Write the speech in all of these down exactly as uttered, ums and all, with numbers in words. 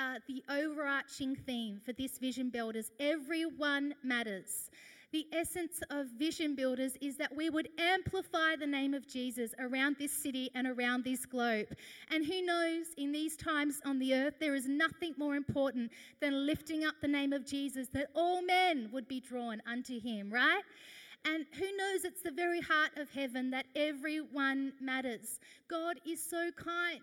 uh, the overarching theme for this Vision Builders. Everyone matters. The essence of Vision Builders is that we would amplify the name of Jesus around this city and around this globe. And who knows, in these times on the earth, there is nothing more important than lifting up the name of Jesus, that all men would be drawn unto him, right? And who knows, it's the very heart of heaven that everyone matters. God is so kind.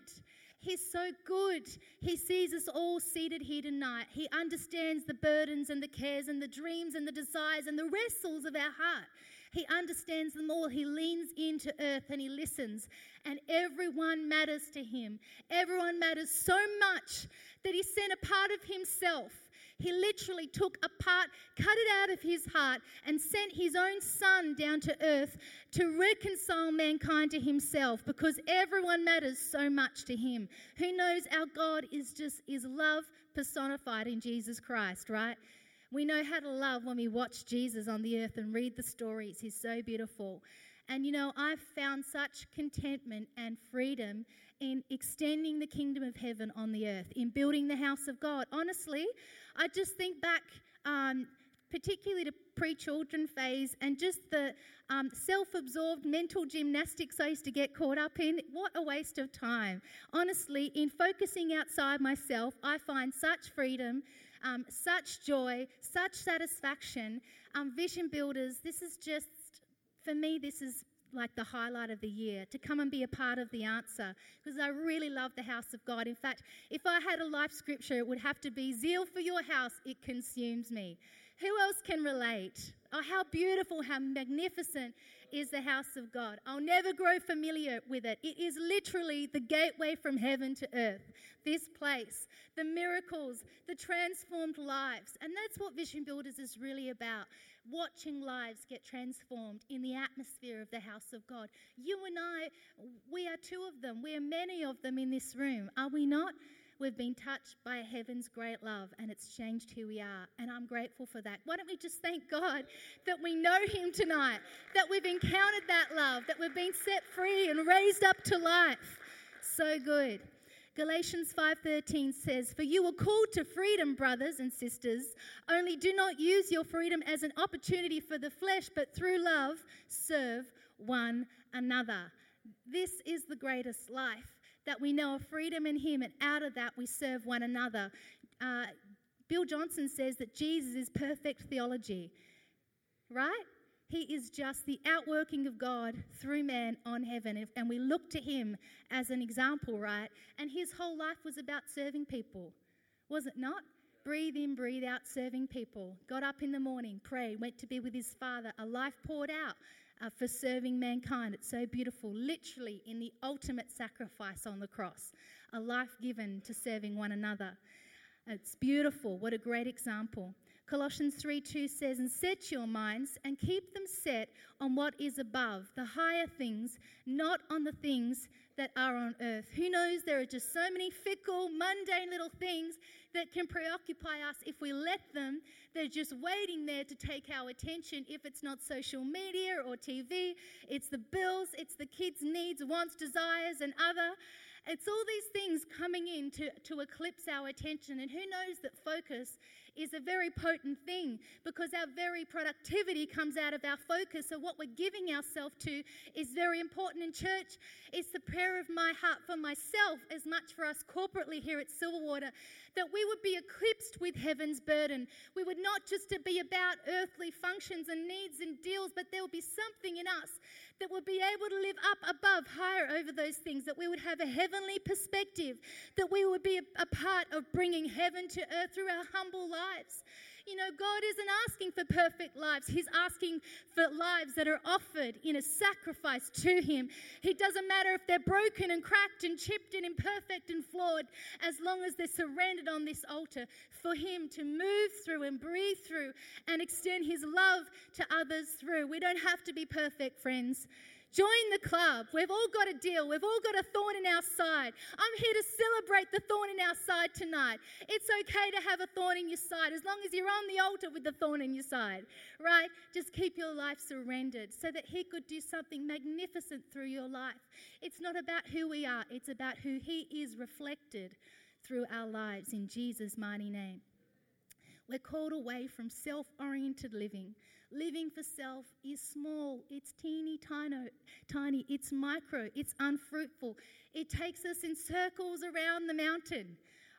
He's so good. He sees us all seated here tonight. He understands the burdens and the cares and the dreams and the desires and the wrestles of our heart. He understands them all. He leans into earth and he listens. And everyone matters to him. Everyone matters so much that he sent a part of himself. He literally took a part, cut it out of his heart, and sent his own son down to earth to reconcile mankind to himself, because everyone matters so much to him. Who knows, our God is just is love personified in Jesus Christ, right? We know how to love when we watch Jesus on the earth and read the stories. He's so beautiful. And, you know, I've found such contentment and freedom in extending the kingdom of heaven on the earth, in building the house of God. Honestly, I just think back um, particularly to pre-children phase and just the um, self-absorbed mental gymnastics I used to get caught up in. What a waste of time. Honestly, in focusing outside myself, I find such freedom, um, such joy, such satisfaction. Um, Vision Builders, this is just, for me, this is like the highlight of the year, to come and be a part of the answer, because I really love the house of God. In fact, if I had a life scripture, it would have to be, zeal for your house, it consumes me. Who else can relate? Oh, how beautiful, how magnificent is the house of God. I'll never grow familiar with it. It is literally the gateway from heaven to earth. This place, the miracles, the transformed lives. And that's what Vision Builders is really about. Watching lives get transformed in the atmosphere of the house of God. You and I, we are two of them. We are many of them in this room, are we not? We've been touched by heaven's great love, and it's changed who we are, and I'm grateful for that. Why don't we just thank God that we know him tonight, that we've encountered that love, that we've been set free and raised up to life. So good. Galatians five thirteen says, "For you were called to freedom, brothers and sisters, only do not use your freedom as an opportunity for the flesh, but through love serve one another." This is the greatest life, that we know of freedom in him, and out of that we serve one another. Uh, Bill Johnson says that Jesus is perfect theology, right? He is just the outworking of God through man on heaven, and we look to him as an example, right? And his whole life was about serving people, was it not? Breathe in, breathe out, serving people. Got up in the morning, prayed, went to be with his Father, a life poured out. Uh, for serving mankind. It's so beautiful, literally in the ultimate sacrifice on the cross, a life given to serving one another. It's beautiful. What a great example. Colossians three two says, "And set your minds and keep them set on what is above, the higher things, not on the things that are on earth." Who knows, there are just so many fickle, mundane little things that can preoccupy us if we let them. They're just waiting there to take our attention. If it's not social media or T V, it's the bills, it's the kids' needs, wants, desires, and other. It's all these things coming in to, to eclipse our attention. And who knows that focus is a very potent thing, because our very productivity comes out of our focus. So what we're giving ourselves to is very important in church. It's the prayer of my heart for myself, as much for us corporately here at Silverwater, that we would be eclipsed with heaven's burden. We would not just to be about earthly functions and needs and deals, but there would be something in us that would be able to live up above, higher over those things, that we would have a heavenly perspective, that we would be a, a part of bringing heaven to earth through our humble lives. You know, God isn't asking for perfect lives. He's asking for lives that are offered in a sacrifice to him. It doesn't matter if they're broken and cracked and chipped and imperfect and flawed, as long as they're surrendered on this altar for him to move through and breathe through and extend his love to others through. We don't have to be perfect, friends. Join the club. We've all got a deal. We've all got a thorn in our side. I'm here to celebrate the thorn in our side tonight. It's okay to have a thorn in your side, as long as you're on the altar with the thorn in your side, right? Just keep your life surrendered so that he could do something magnificent through your life. It's not about who we are. It's about who he is reflected through our lives in Jesus' mighty name. We're called away from self-oriented living. Living for self is small, it's teeny tiny, tiny, it's micro, it's unfruitful. It takes us in circles around the mountain.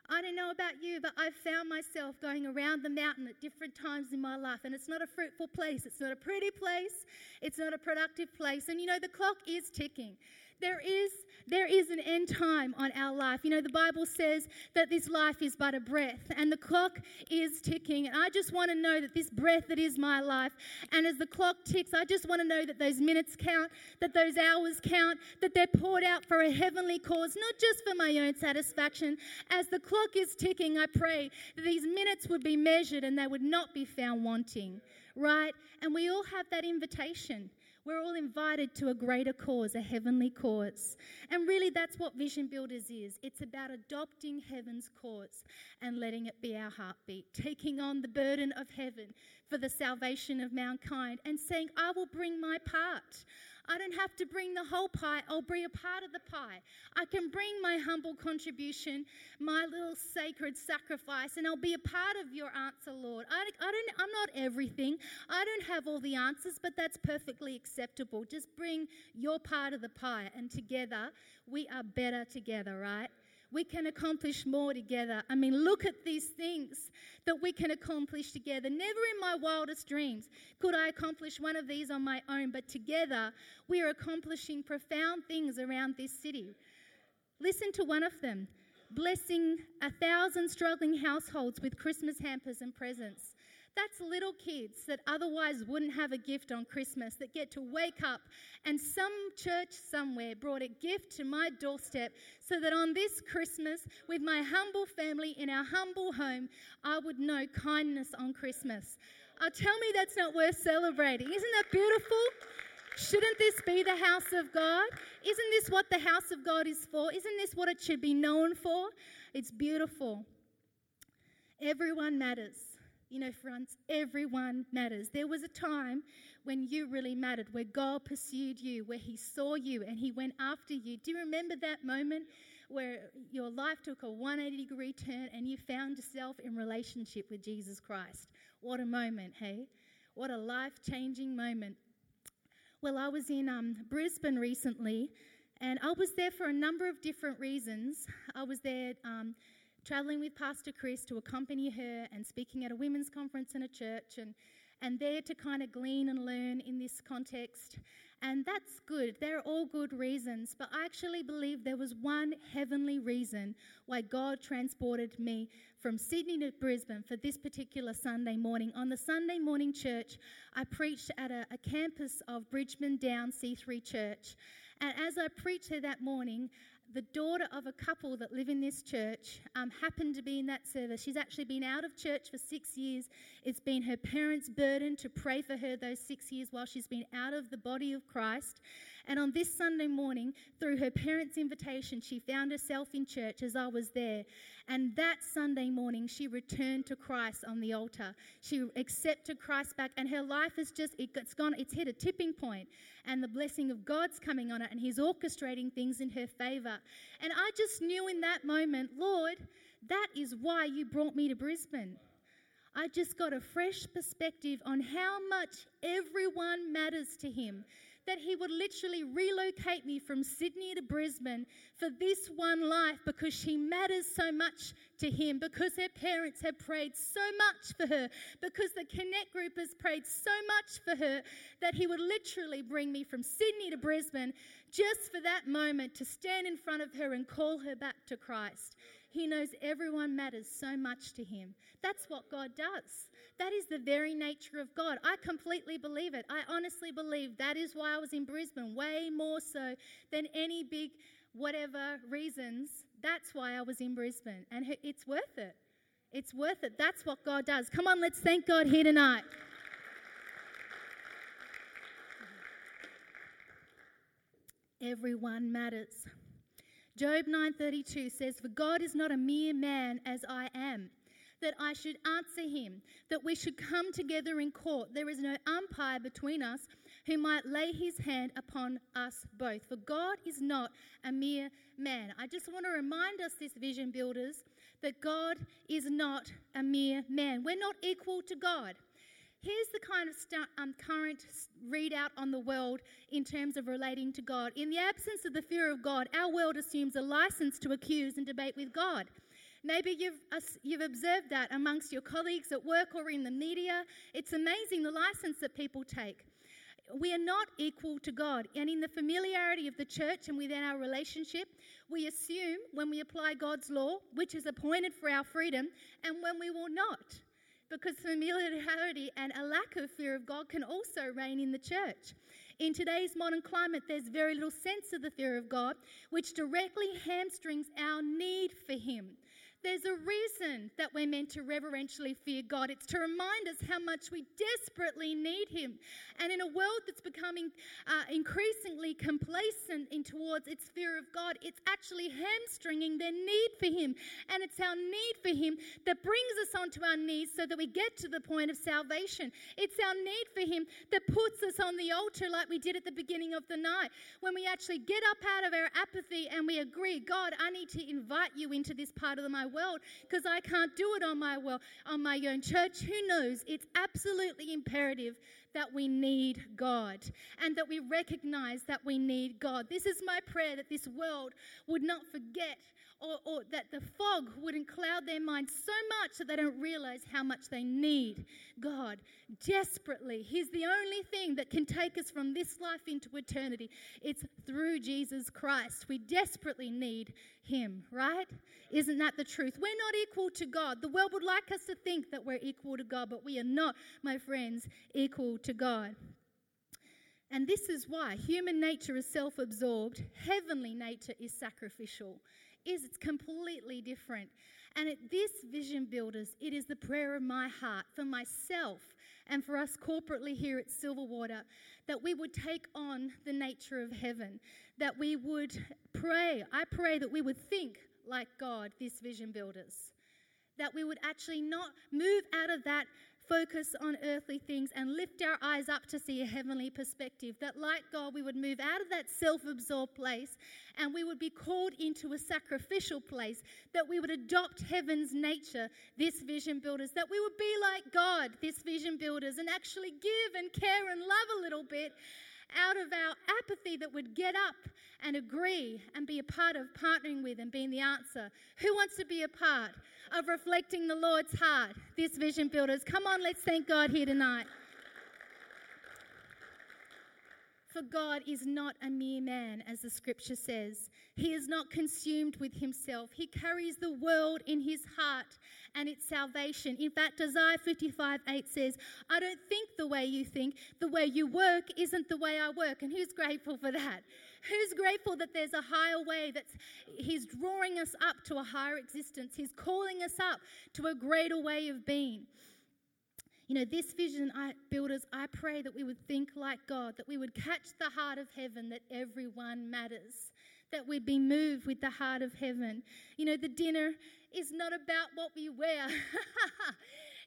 I don't know about you, but I've found myself going around the mountain at different times in my life, and it's not a fruitful place, it's not a pretty place, it's not a productive place. And you know, the clock is ticking. There is there is an end time on our life. You know, the Bible says that this life is but a breath, and the clock is ticking. And I just want to know that this breath that is my life, and as the clock ticks, I just want to know that those minutes count, that those hours count, that they're poured out for a heavenly cause, not just for my own satisfaction. As the clock is ticking, I pray that these minutes would be measured and they would not be found wanting, right? And we all have that invitation. We're all invited to a greater cause, a heavenly cause. And really that's what Vision Builders is. It's about adopting heaven's cause and letting it be our heartbeat, taking on the burden of heaven for the salvation of mankind and saying, I will bring my part. I don't have to bring the whole pie, I'll bring a part of the pie. I can bring my humble contribution, my little sacred sacrifice, and I'll be a part of your answer, Lord. I, I don't, I'm not everything. I don't have all the answers, but that's perfectly acceptable. Just bring your part of the pie, and together we are better together, right? We can accomplish more together. I mean, look at these things that we can accomplish together. Never in my wildest dreams could I accomplish one of these on my own, but together we are accomplishing profound things around this city. Listen to one of them, blessing a thousand struggling households with Christmas hampers and presents. That's little kids that otherwise wouldn't have a gift on Christmas that get to wake up and some church somewhere brought a gift to my doorstep so that on this Christmas with my humble family in our humble home, I would know kindness on Christmas. Oh, tell me that's not worth celebrating. Isn't that beautiful? Shouldn't this be the house of God? Isn't this what the house of God is for? Isn't this what it should be known for? It's beautiful. Everyone matters. You know, friends, everyone matters. There was a time when you really mattered, where God pursued you, where he saw you and he went after you. Do you remember that moment where your life took a one hundred eighty degree turn and you found yourself in relationship with Jesus Christ? What a moment, hey? What a life-changing moment. Well, I was in um, Brisbane recently and I was there for a number of different reasons. I was there... Um, travelling with Pastor Chris to accompany her and speaking at a women's conference in a church and, and there to kind of glean and learn in this context. And that's good. They're all good reasons. But I actually believe there was one heavenly reason why God transported me from Sydney to Brisbane for this particular Sunday morning. On the Sunday morning church, I preached at a, a campus of Bridgman Down C three Church. And as I preached there that morning, the daughter of a couple that live in this church um, happened to be in that service. She's actually been out of church for six years. It's been her parents' burden to pray for her those six years while she's been out of the body of Christ. And on this Sunday morning, through her parents' invitation, she found herself in church as I was there. And that Sunday morning, she returned to Christ on the altar. She accepted Christ back, and her life is just, it's gone, it's hit a tipping point. And the blessing of God's coming on it, and he's orchestrating things in her favour. And I just knew in that moment, Lord, that is why you brought me to Brisbane. I just got a fresh perspective on how much everyone matters to him, that he would literally relocate me from Sydney to Brisbane for this one life because she matters so much to him, because her parents have prayed so much for her, because the Connect group has prayed so much for her, that he would literally bring me from Sydney to Brisbane just for that moment to stand in front of her and call her back to Christ. He knows everyone matters so much to him. That's what God does. That is the very nature of God. I completely believe it. I honestly believe that is why I was in Brisbane, way more so than any big whatever reasons. That's why I was in Brisbane. And it's worth it. It's worth it. That's what God does. Come on, let's thank God here tonight. Everyone matters. Job nine thirty-two says, "For God is not a mere man as I am, that I should answer him, that we should come together in court. There is no umpire between us who might lay his hand upon us both. For God is not a mere man." I just want to remind us, this Vision Builders, But God is not a mere man. We're not equal to God. Here's the kind of st- um, current readout on the world in terms of relating to God. In the absence of the fear of God, our world assumes a license to accuse and debate with God. Maybe you've uh, you've observed that amongst your colleagues at work or in the media. It's amazing the license that people take. We are not equal to God. And in the familiarity of the church and within our relationship, we assume when we apply God's law, which is appointed for our freedom, and when we will not. Because familiarity and a lack of fear of God can also reign in the church. In today's modern climate, there's very little sense of the fear of God, which directly hamstrings our need for Him. There's a reason that we're meant to reverentially fear God. It's to remind us how much we desperately need Him. And in a world that's becoming uh, increasingly complacent in towards its fear of God, it's actually hamstringing their need for Him. And it's our need for Him that brings us onto our knees so that we get to the point of salvation. It's our need for Him that puts us on the altar like we did at the beginning of the night, when we actually get up out of our apathy and we agree, God, I need to invite you into this part of my world, because I can't do it on my well, on my own. Church, who knows? It's absolutely imperative that we need God and that we recognize that we need God. This is my prayer, that this world would not forget or, or that the fog wouldn't cloud their minds so much that they don't realize how much they need God desperately. He's the only thing that can take us from this life into eternity. It's through Jesus Christ. We desperately need Him, right? Isn't that the truth? We're not equal to God. The world would like us to think that we're equal to God, but we are not, my friends, equal to God. And this is why human nature is self-absorbed. Heavenly nature is sacrificial. Is it's completely different. And at this Vision Builders, it is the prayer of my heart for myself and for us corporately here at Silverwater, that we would take on the nature of heaven, that we would pray. I pray that we would think like God, this Vision Builders, that we would actually not move out of that focus on earthly things and lift our eyes up to see a heavenly perspective, that like God, we would move out of that self-absorbed place and we would be called into a sacrificial place, that we would adopt heaven's nature, this Vision Builders, that we would be like God, this Vision Builders, and actually give and care and love a little bit out of our apathy, that would get up and agree and be a part of partnering with and being the answer. Who wants to be a part of reflecting the Lord's heart, this Vision Builders? Come on, let's thank God here tonight. For God is not a mere man, as the scripture says. He is not consumed with himself. He carries the world in his heart and its salvation. In fact, Isaiah fifty-five eight says, I don't think the way you think. The way you work isn't the way I work. And who's grateful for that? Who's grateful that there's a higher way, that he's drawing us up to a higher existence. He's calling us up to a greater way of being. You know, this Vision Builders, I pray that we would think like God, that we would catch the heart of heaven, that everyone matters, that we'd be moved with the heart of heaven. You know, the dinner is not about what we wear.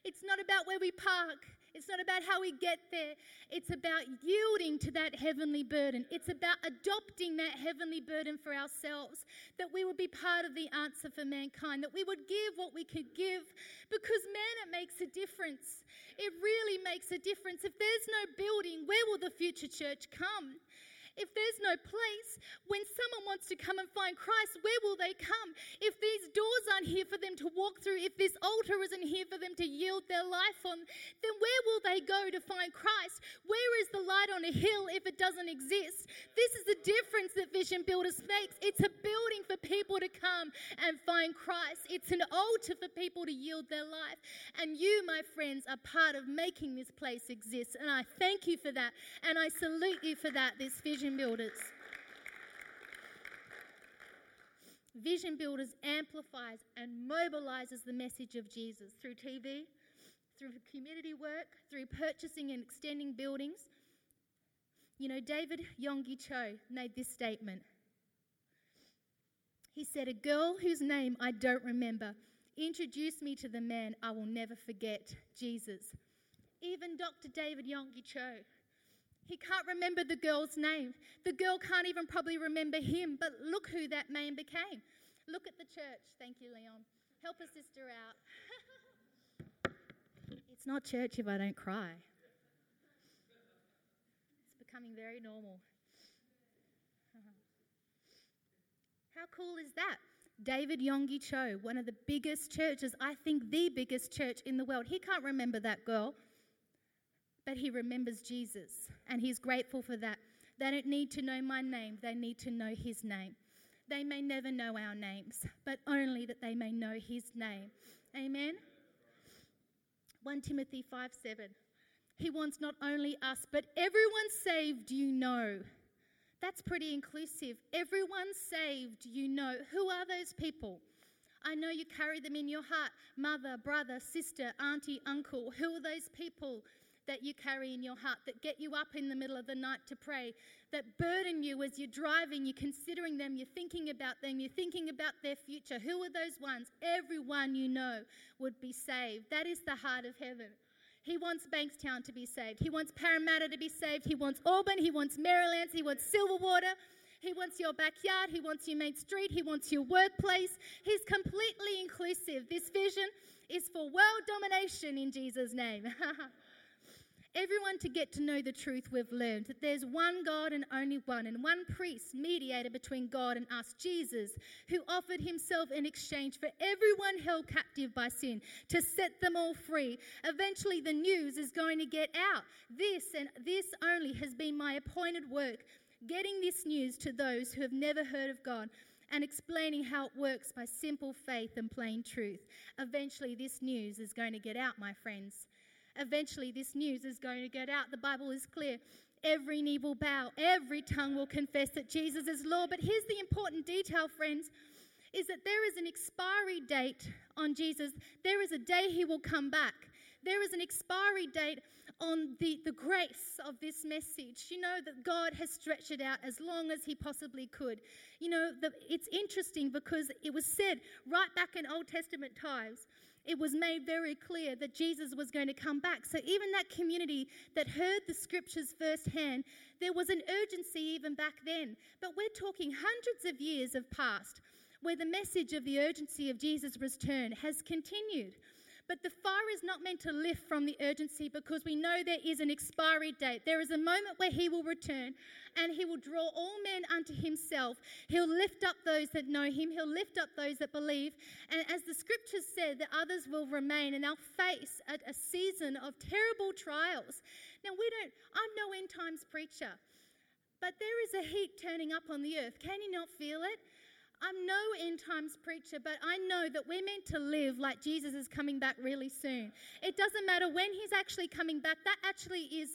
It's not about where we park. It's not about how we get there. It's about yielding to that heavenly burden. It's about adopting that heavenly burden for ourselves, that we would be part of the answer for mankind, that we would give what we could give, because, man, it makes a difference. It really makes a difference. If there's no building, where will the future church come? If there's no place, when someone wants to come and find Christ, where will they come? If these doors aren't here for them to walk through, if this altar isn't here for them to yield their life on, then where will they go to find Christ? Where is the light on a hill if it doesn't exist? This is the difference that Vision Builders makes. It's a building for people to come and find Christ. It's an altar for people to yield their life. And you, my friends, are part of making this place exist. And I thank you for that. And I salute you for that, this Vision Builders. Vision Builders amplifies and mobilizes the message of Jesus through T V, through community work, through purchasing and extending buildings. You know, David Yonggi Cho made this statement. He said, a girl whose name I don't remember introduced me to the man I will never forget, Jesus. Even Doctor David Yonggi Cho, he can't remember the girl's name. The girl can't even probably remember him, but look who that man became. Look at the church. Thank you, Leon. Help a sister out. It's not church if I don't cry. It's becoming very normal. Uh-huh. How cool is that? David Yonggi Cho, one of the biggest churches, I think the biggest church in the world. He can't remember that girl, but he remembers Jesus, and he's grateful for that. They don't need to know my name. They need to know his name. They may never know our names, but only that they may know his name. Amen? First Timothy five seven. He wants not only us, but everyone saved, you know. That's pretty inclusive. Everyone saved, you know. Who are those people? I know you carry them in your heart. Mother, brother, sister, auntie, uncle. Who are those people that you carry in your heart, that get you up in the middle of the night to pray, that burden you as you're driving, you're considering them, you're thinking about them, you're thinking about their future? Who are those ones? Everyone you know would be saved. That is the heart of heaven. He wants Bankstown to be saved. He wants Parramatta to be saved. He wants Auburn. He wants Maryland. He wants Silverwater. He wants your backyard. He wants your main street. He wants your workplace. He's completely inclusive. This vision is for world domination in Jesus' name. Everyone to get to know the truth we've learned, that there's one God and only one, and one priest, mediator between God and us, Jesus, who offered himself in exchange for everyone held captive by sin, to set them all free. Eventually the news is going to get out. This and this only has been my appointed work, getting this news to those who have never heard of God, and explaining how it works by simple faith and plain truth. Eventually this news is going to get out, my friends. Eventually, this news is going to get out. The Bible is clear. Every knee will bow. Every tongue will confess that Jesus is Lord. But here's the important detail, friends, is that there is an expiry date on Jesus. There is a day he will come back. There is an expiry date on the, the grace of this message. You know that God has stretched it out as long as he possibly could. You know, the, it's interesting because it was said right back in Old Testament times. It was made very clear that Jesus was going to come back. So even that community that heard the scriptures firsthand, there was an urgency even back then. But we're talking hundreds of years have passed where the message of the urgency of Jesus' return has continued. But the fire is not meant to lift from the urgency, because we know there is an expiry date. There is a moment where he will return, and he will draw all men unto himself. He'll lift up those that know him. He'll lift up those that believe. And as the scriptures said, the others will remain, and they'll face a, a season of terrible trials. Now, we don't, I'm no end times preacher, but there is a heat turning up on the earth. Can you not feel it? I'm no end times preacher, but I know that we're meant to live like Jesus is coming back really soon. It doesn't matter when he's actually coming back. That actually is,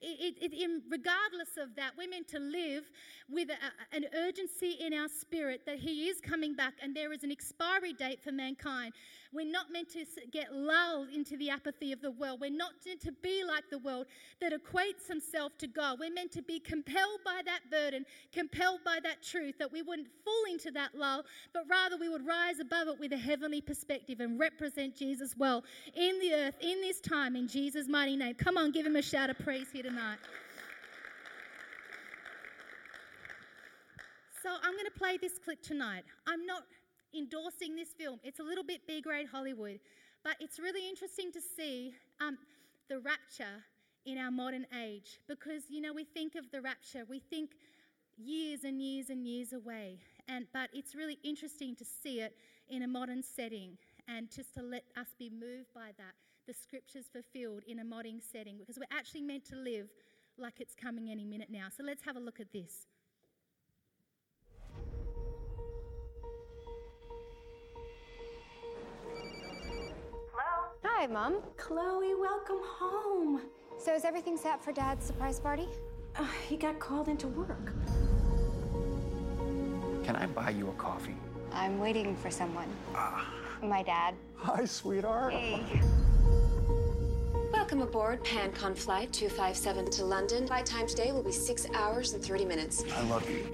it, it, it, regardless of that, we're meant to live with a, an urgency in our spirit that he is coming back, and there is an expiry date for mankind. We're not meant to get lulled into the apathy of the world. We're not meant to be like the world that equates himself to God. We're meant to be compelled by that burden, compelled by that truth, that we wouldn't fall into that lull, but rather we would rise above it with a heavenly perspective and represent Jesus well in the earth, in this time, in Jesus' mighty name. Come on, give him a shout of praise here tonight. So I'm going to play this clip tonight. I'm not endorsing this film. It's a little bit B-grade Hollywood, but it's really interesting to see um, the rapture in our modern age, because, you know, we think of the rapture, we think years and years and years away, and but it's really interesting to see it in a modern setting, and just to let us be moved by that, the scriptures fulfilled in a modern setting, because we're actually meant to live like it's coming any minute now. So let's have a look at this. Hi, Mum. Chloe, welcome home. So is everything set for Dad's surprise party? Uh, he got called into work. Can I buy you a coffee? I'm waiting for someone. Uh, My dad. Hi, sweetheart. Hey. Welcome aboard PanCon flight two five seven to London. Flight time today will be six hours and thirty minutes. I love you.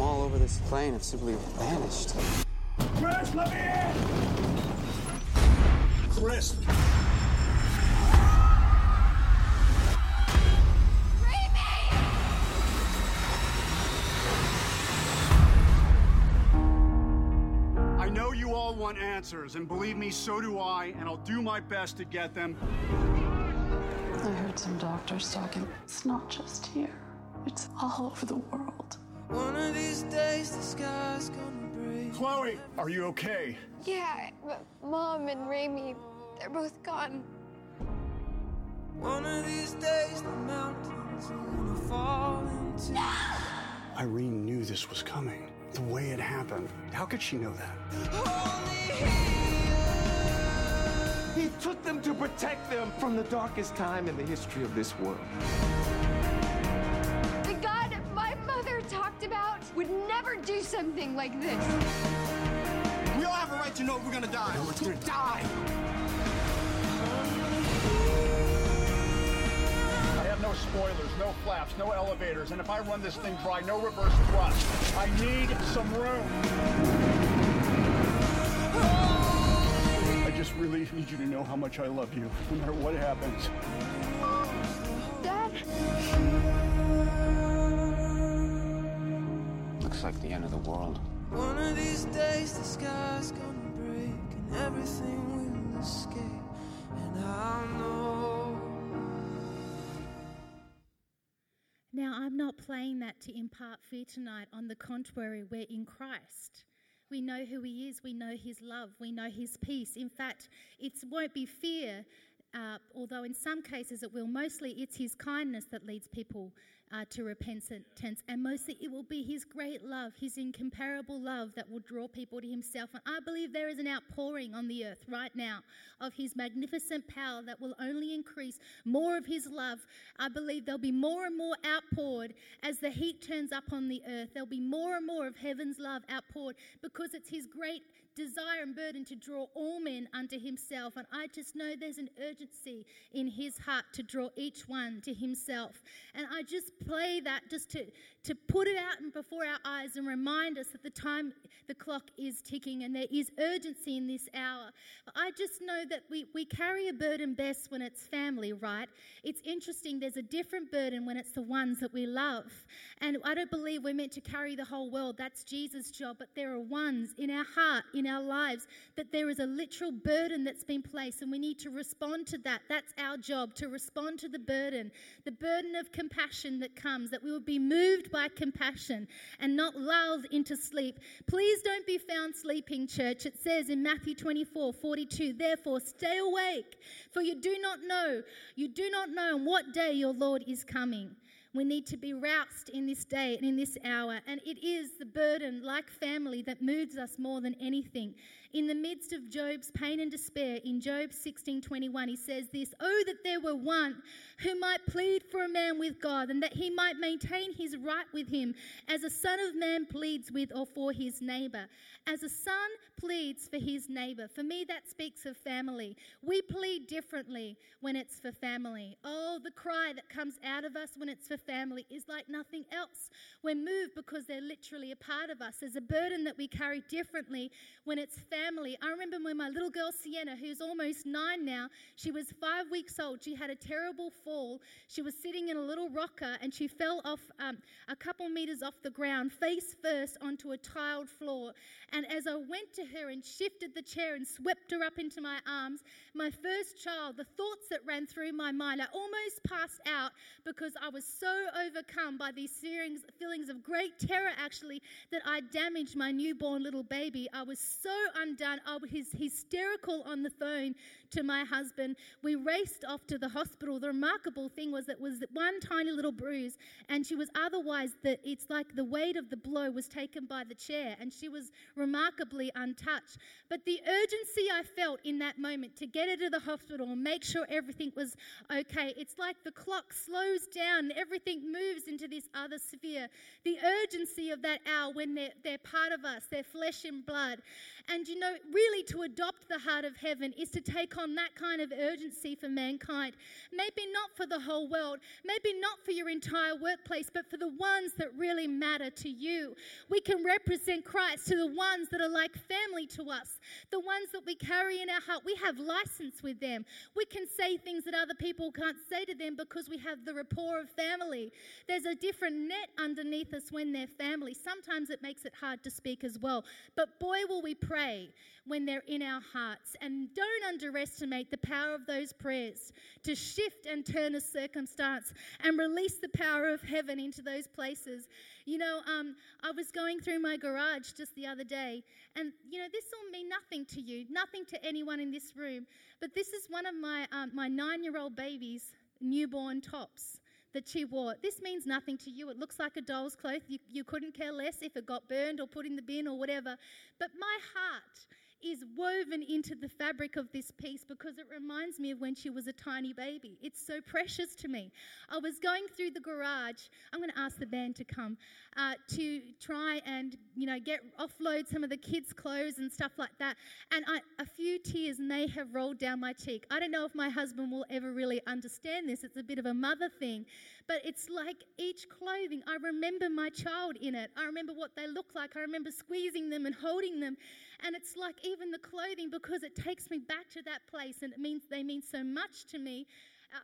All over this plane have simply vanished. Chris, let me in! Chris! Free me! want answers, and believe me, so do I, and I'll do my best to get them. I heard some doctors talking. It's not just here. It's all over the world. One of these days, the sky's gonna break. Chloe, are you okay? Yeah, but Mom and Raimi, they're both gone. One of these days, the mountains are gonna fall into... Irene knew this was coming. The way it happened. How could she know that? Holy he took them to protect them from the darkest time in the history of this world. The God my mother talked about would never do something like this. We all have a right to know if we're gonna die. No, it's gonna die. No spoilers, no flaps, no elevators, and if I run this thing dry, no reverse thrust. I need some room. I just really need you to know how much I love you, no matter what happens. Dad? Looks like the end of the world. One of these days the sky's gonna break and everything will escape, and I'll know. Now, I'm not playing that to impart fear tonight. On the contrary, we're in Christ. We know who he is. We know his love. We know his peace. In fact, it won't be fear, uh, although in some cases it will. Mostly it's his kindness that leads people uh, to repentance. And mostly it will be his great love, his incomparable love that will draw people to himself. And I believe there is an outpouring on the earth right now of his magnificent power that will only increase more of his love. I believe there'll be more and more outpoured as the heat turns up on the earth. There'll be more and more of heaven's love outpoured because it's his great desire and burden to draw all men unto himself. And I just know there's an urgency in his heart to draw each one to himself. And I just play that just to, to put it out and before our eyes and remind us that the time, the clock is ticking and there is urgency in this hour. I just know that we, we carry a burden best when it's family, right? It's interesting, there's a different burden when it's the ones that we love. And I don't believe we're meant to carry the whole world. That's Jesus' job. But there are ones in our heart, in our lives, that there is a literal burden that's been placed and we need to respond to that. That's our job, to respond to the burden, the burden of compassion that comes, that we will be moved by compassion and not lulled into sleep. Please don't be found sleeping, church. It says in Matthew twenty-four forty-two, therefore stay awake, for you do not know, you do not know on what day your Lord is coming. We need to be roused in this day and in this hour. And it is the burden, like family, that moves us more than anything. In the midst of Job's pain and despair, in Job sixteen twenty-one, he says this, "Oh, that there were one who might plead for a man with God, and that he might maintain his right with him, as a son of man pleads with or for his neighbour." As a son pleads for his neighbour. For me, that speaks of family. We plead differently when it's for family. Oh, the cry that comes out of us when it's for family is like nothing else. We're moved because they're literally a part of us. There's a burden that we carry differently when it's family. I remember when my little girl Sienna, who's almost nine now, she was five weeks old. She had a terrible fall. She was sitting in a little rocker and she fell off um, a couple meters off the ground, face first onto a tiled floor. And as I went to her and shifted the chair and swept her up into my arms, my first child, the thoughts that ran through my mind, I almost passed out because I was so overcome by these feelings, feelings of great terror, actually, that I damaged my newborn little baby. I was so undone. I was hysterical on the phone to my husband. We raced off to the hospital. The remarkable thing was that was one tiny little bruise, and she was otherwise, that it's like the weight of the blow was taken by the chair, and she was remarkably untouched. But the urgency I felt in that moment to get her to the hospital and make sure everything was okay, it's like the clock slows down and everything Everything moves into this other sphere. The urgency of that hour when they're, they're part of us, they're flesh and blood. And you know, really to adopt the heart of heaven is to take on that kind of urgency for mankind. Maybe not for the whole world, maybe not for your entire workplace, but for the ones that really matter to you. We can represent Christ to the ones that are like family to us, the ones that we carry in our heart. We have license with them. We can say things that other people can't say to them because we have the rapport of family. family. There's a different net underneath us when they're family. Sometimes it makes it hard to speak as well. But boy, will we pray when they're in our hearts. And don't underestimate the power of those prayers to shift and turn a circumstance and release the power of heaven into those places. You know, um, I was going through my garage just the other day, and, you know, this will mean nothing to you, nothing to anyone in this room, but this is one of my um, my nine-year-old baby's newborn tops that she wore. This means nothing to you. It looks like a doll's cloth. You, you couldn't care less if it got burned or put in the bin or whatever. But my heart is woven into the fabric of this piece because it reminds me of when she was a tiny baby. It's so precious to me. I was going through the garage. I'm going to ask the band to come uh, to try and, you know, get offload some of the kids' clothes and stuff like that. And I, a few tears may have rolled down my cheek. I don't know if my husband will ever really understand this. It's a bit of a mother thing. But it's like each clothing, I remember my child in it. I remember what they look like. I remember squeezing them and holding them. And it's like even the clothing, because it takes me back to that place and it means they mean so much to me.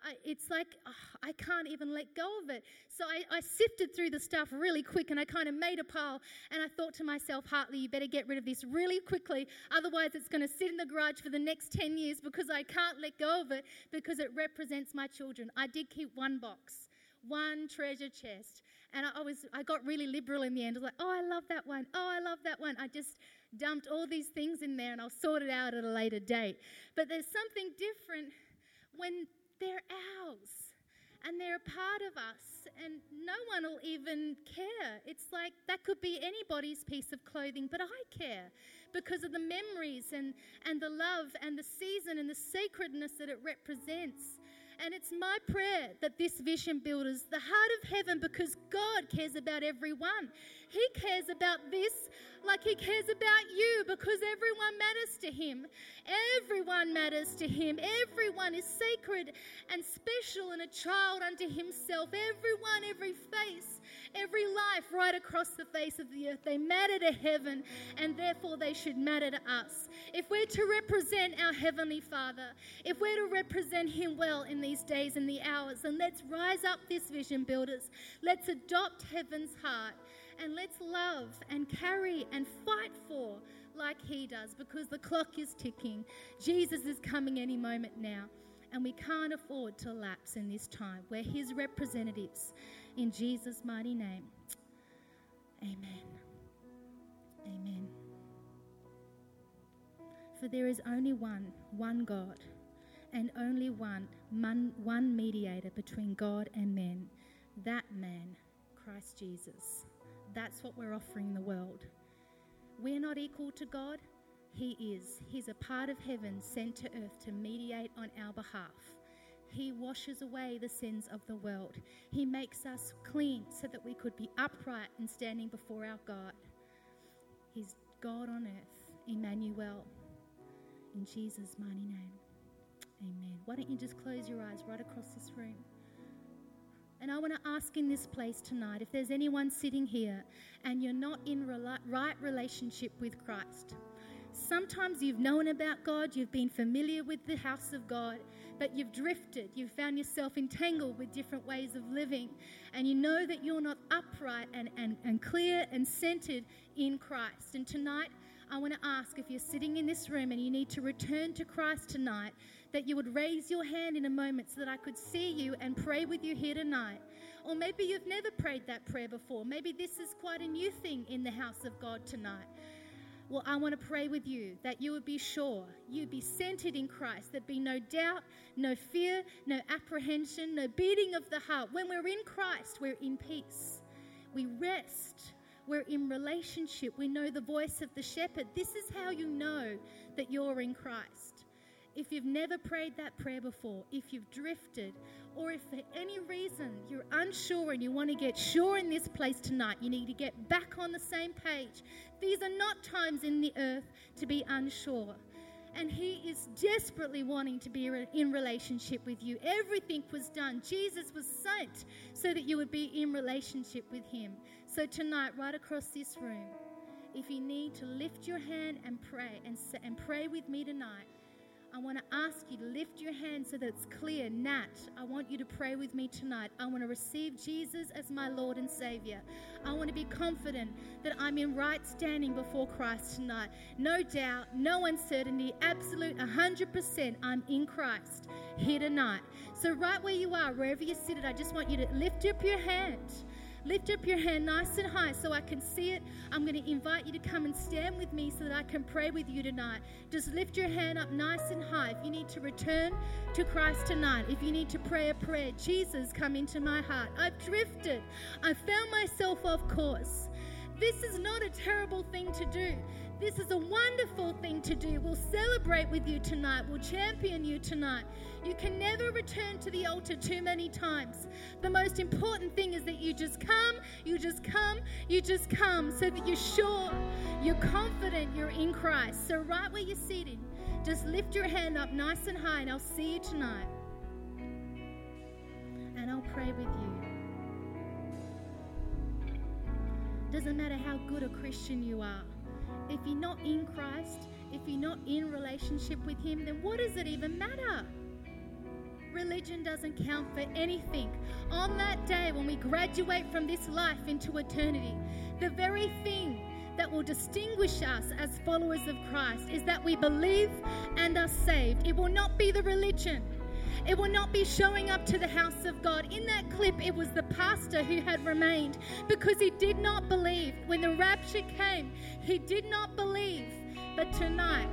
I, it's like oh, I can't even let go of it. So I, I sifted through the stuff really quick and I kind of made a pile, and I thought to myself, Hartley, you better get rid of this really quickly, otherwise it's going to sit in the garage for the next ten years because I can't let go of it because it represents my children. I did keep one box, one treasure chest, and I, I was I got really liberal in the end. I was like, oh, I love that one. Oh, I love that one. I just dumped all these things in there and I'll sort it out at a later date. But there's something different when they're ours and they're a part of us and no one will even care. It's like that could be anybody's piece of clothing, but I care because of the memories and, and the love and the season and the sacredness that it represents. And it's my prayer that this Vision Builders, the heart of heaven, because God cares about everyone. He cares about this like he cares about you, because everyone matters to him. Everyone matters to him. Everyone is sacred and special and a child unto himself. Everyone, every face, every life right across the face of the earth, they matter to heaven and therefore they should matter to us. If we're to represent our Heavenly Father, if we're to represent him well in the these days and the hours, and let's rise up this Vision Builders. Let's adopt heaven's heart and let's love and carry and fight for like he does, because the clock is ticking. Jesus is coming any moment now, and we can't afford to lapse in this time. We're his representatives in Jesus' mighty name. Amen. Amen. For there is only one, one God, and only one, one mediator between God and men, that man, Christ Jesus. That's what we're offering the world. We're not equal to God. He is. He's a part of heaven sent to earth to mediate on our behalf. He washes away the sins of the world. He makes us clean so that we could be upright and standing before our God. He's God on earth, Emmanuel, in Jesus' mighty name. Amen. Why don't you just close your eyes right across this room? And I want to ask in this place tonight, if there's anyone sitting here and you're not in right relationship with Christ. Sometimes you've known about God, you've been familiar with the house of God, but you've drifted, you've found yourself entangled with different ways of living, and you know that you're not upright and, and, and clear and centered in Christ. And tonight, I want to ask, if you're sitting in this room and you need to return to Christ tonight, that you would raise your hand in a moment so that I could see you and pray with you here tonight. Or maybe you've never prayed that prayer before. Maybe this is quite a new thing in the house of God tonight. Well, I want to pray with you that you would be sure, you'd be centered in Christ, there'd be no doubt, no fear, no apprehension, no beating of the heart. When we're in Christ, we're in peace. We rest. We're in relationship. We know the voice of the shepherd. This is how you know that you're in Christ. If you've never prayed that prayer before, if you've drifted, or if for any reason you're unsure and you want to get sure in this place tonight, you need to get back on the same page. These are not times in the earth to be unsure. And he is desperately wanting to be in relationship with you. Everything was done. Jesus was sent so that you would be in relationship with him. So tonight, right across this room, if you need to lift your hand and pray, and, and pray with me tonight, I want to ask you to lift your hand so that it's clear. Nat, I want you to pray with me tonight. I want to receive Jesus as my Lord and Savior. I want to be confident that I'm in right standing before Christ tonight. No doubt, no uncertainty, absolute one hundred percent I'm in Christ here tonight. So right where you are, wherever you're seated, I just want you to lift up your hand. Lift up your hand nice and high so I can see it. I'm going to invite you to come and stand with me so that I can pray with you tonight. Just lift your hand up nice and high. If you need to return to Christ tonight, if you need to pray a prayer, Jesus, come into my heart. I've drifted. I found myself off course. This is not a terrible thing to do. This is a wonderful thing to do. We'll celebrate with you tonight. We'll champion you tonight. You can never return to the altar too many times. The most important thing is that you just come, you just come, you just come so that you're sure, you're confident you're in Christ. So right where you're seated, just lift your hand up nice and high and I'll see you tonight. And I'll pray with you. Doesn't matter how good a Christian you are. If you're not in Christ, if you're not in relationship with Him, then what does it even matter? Religion doesn't count for anything. On that day when we graduate from this life into eternity, the very thing that will distinguish us as followers of Christ is that we believe and are saved. It will not be the religion. It will not be showing up to the house of God. In that clip, it was the pastor who had remained because he did not believe. When the rapture came, he did not believe. But tonight,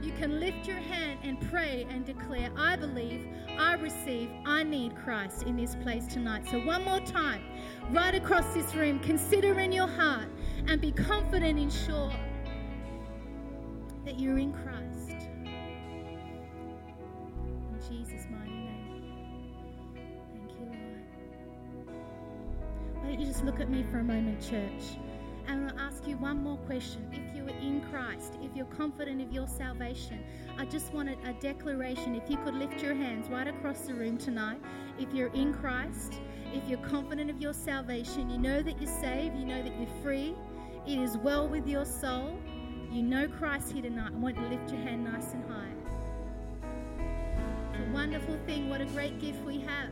you can lift your hand and pray and declare, I believe, I receive, I need Christ in this place tonight. So one more time, right across this room, consider in your heart and be confident and sure that you're in Christ. Jesus' mighty name. Thank you, Lord. Why don't you just look at me for a moment, church? And I'll ask you one more question. If you are in Christ, if you're confident of your salvation, I just wanted a declaration. If you could lift your hands right across the room tonight. If you're in Christ, if you're confident of your salvation, you know that you're saved, you know that you're free, it is well with your soul, you know Christ here tonight. I want you to lift your hand nice and high. A wonderful thing, what a great gift we have,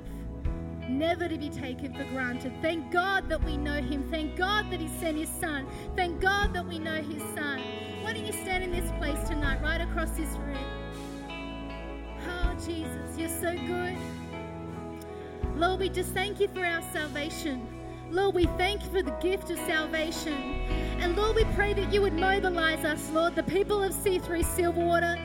never to be taken for granted. Thank God that we know Him. Thank God that He sent His Son. Thank God that we know His Son. Why don't you stand in this place tonight, right across this room? Oh Jesus, you're so good. Lord, we just thank you for our salvation. Lord, we thank you for the gift of salvation. And Lord, we pray that you would mobilize us, Lord, the people of C three Silverwater.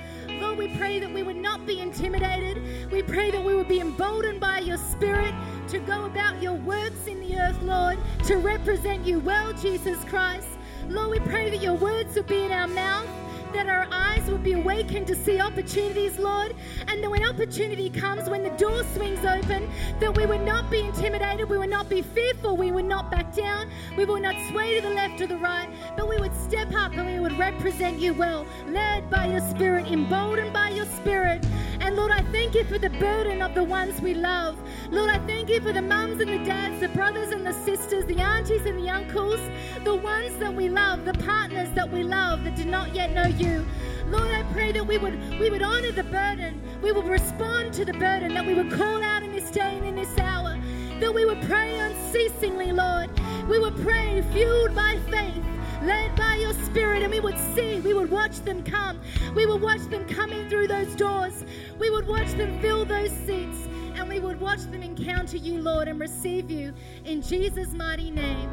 Lord, we pray that we would not be intimidated. We pray that we would be emboldened by your Spirit to go about your works in the earth, Lord, to represent you well, Jesus Christ. Lord, we pray that your words would be in our mouth, that our eyes would be awakened to see opportunities, Lord, and that when opportunity comes, when the door swings open, that we would not be intimidated, we would not be fearful, we would not back down, we would not sway to the left or the right, but we would step up and we would represent you well, led by your Spirit, emboldened by your Spirit. And Lord, I thank you for the burden of the ones we love. Lord, I thank you for the mums and the dads, the brothers and the sisters, the aunties and the uncles, the ones that we love, the partners that we love that do not yet know you. Lord, I pray that we would we would honor the burden, we would respond to the burden, that we would call out in this day and in this hour, that we would pray unceasingly, Lord. We would pray fueled by faith, led by your Spirit, and we would see, we would watch them come. We would watch them coming through those doors. We would watch them fill those seats, and we would watch them encounter you, Lord, and receive you in Jesus' mighty name.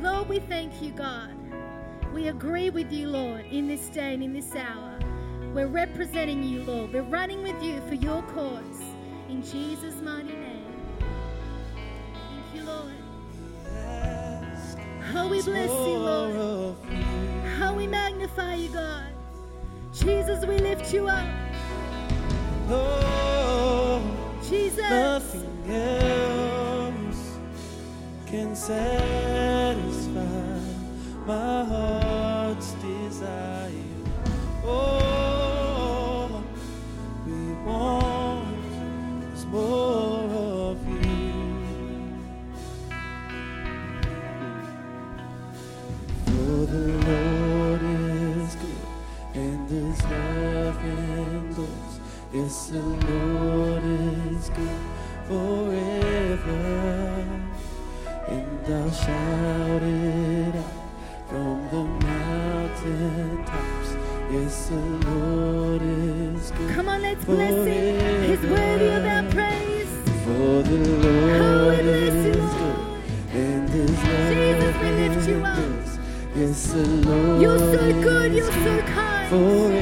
Lord, we thank you, God. We agree with you, Lord, in this day and in this hour. We're representing you, Lord. We're running with you for your cause. In Jesus' mighty name. Thank you, Lord. Oh, we bless you, Lord. Oh, we magnify you, God. Jesus, we lift you up. Jesus. Nothing else can satisfy my heart's desire. Oh, we want is more of you. For the Lord is good, and there's nothing Yes, the Lord is good forever, and I'll shout it out from the mountain tops. Yes, the Lord is good. Come on, let's forever. Bless Him. He's worthy of our praise. For the Lord oh, is you, Lord. Good, and His love is endless. Yes, the Lord You're so good. You're so kind. Forever. Oh, we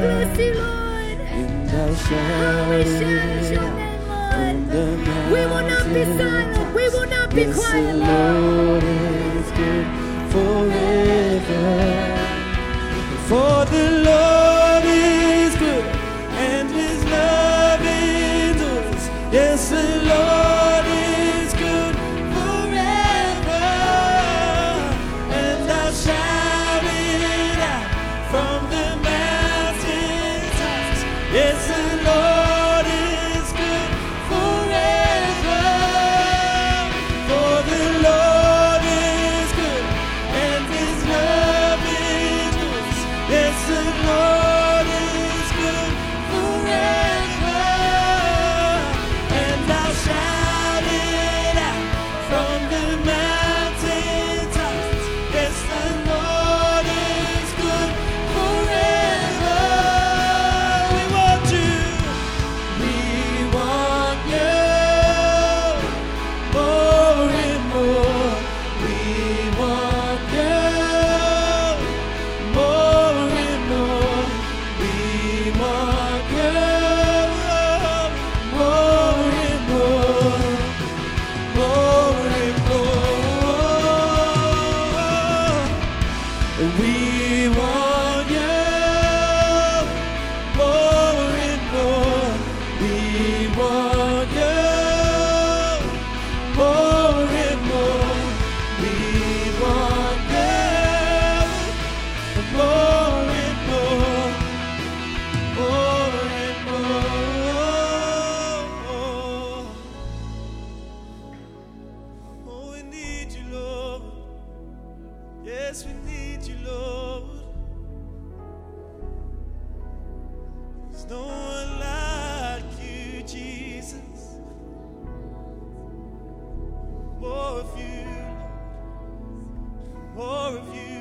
bless You, Lord. I'll shout, oh, we shout your name, Lord. We will not be silent. We will not be yes, quiet, Lord. The Lord is good forever. For the Lord is good, and His love endures. Yes, the Lord is good forever. And I'll shout it out from the mountain tops. Yes. More of You, Lord. More of You.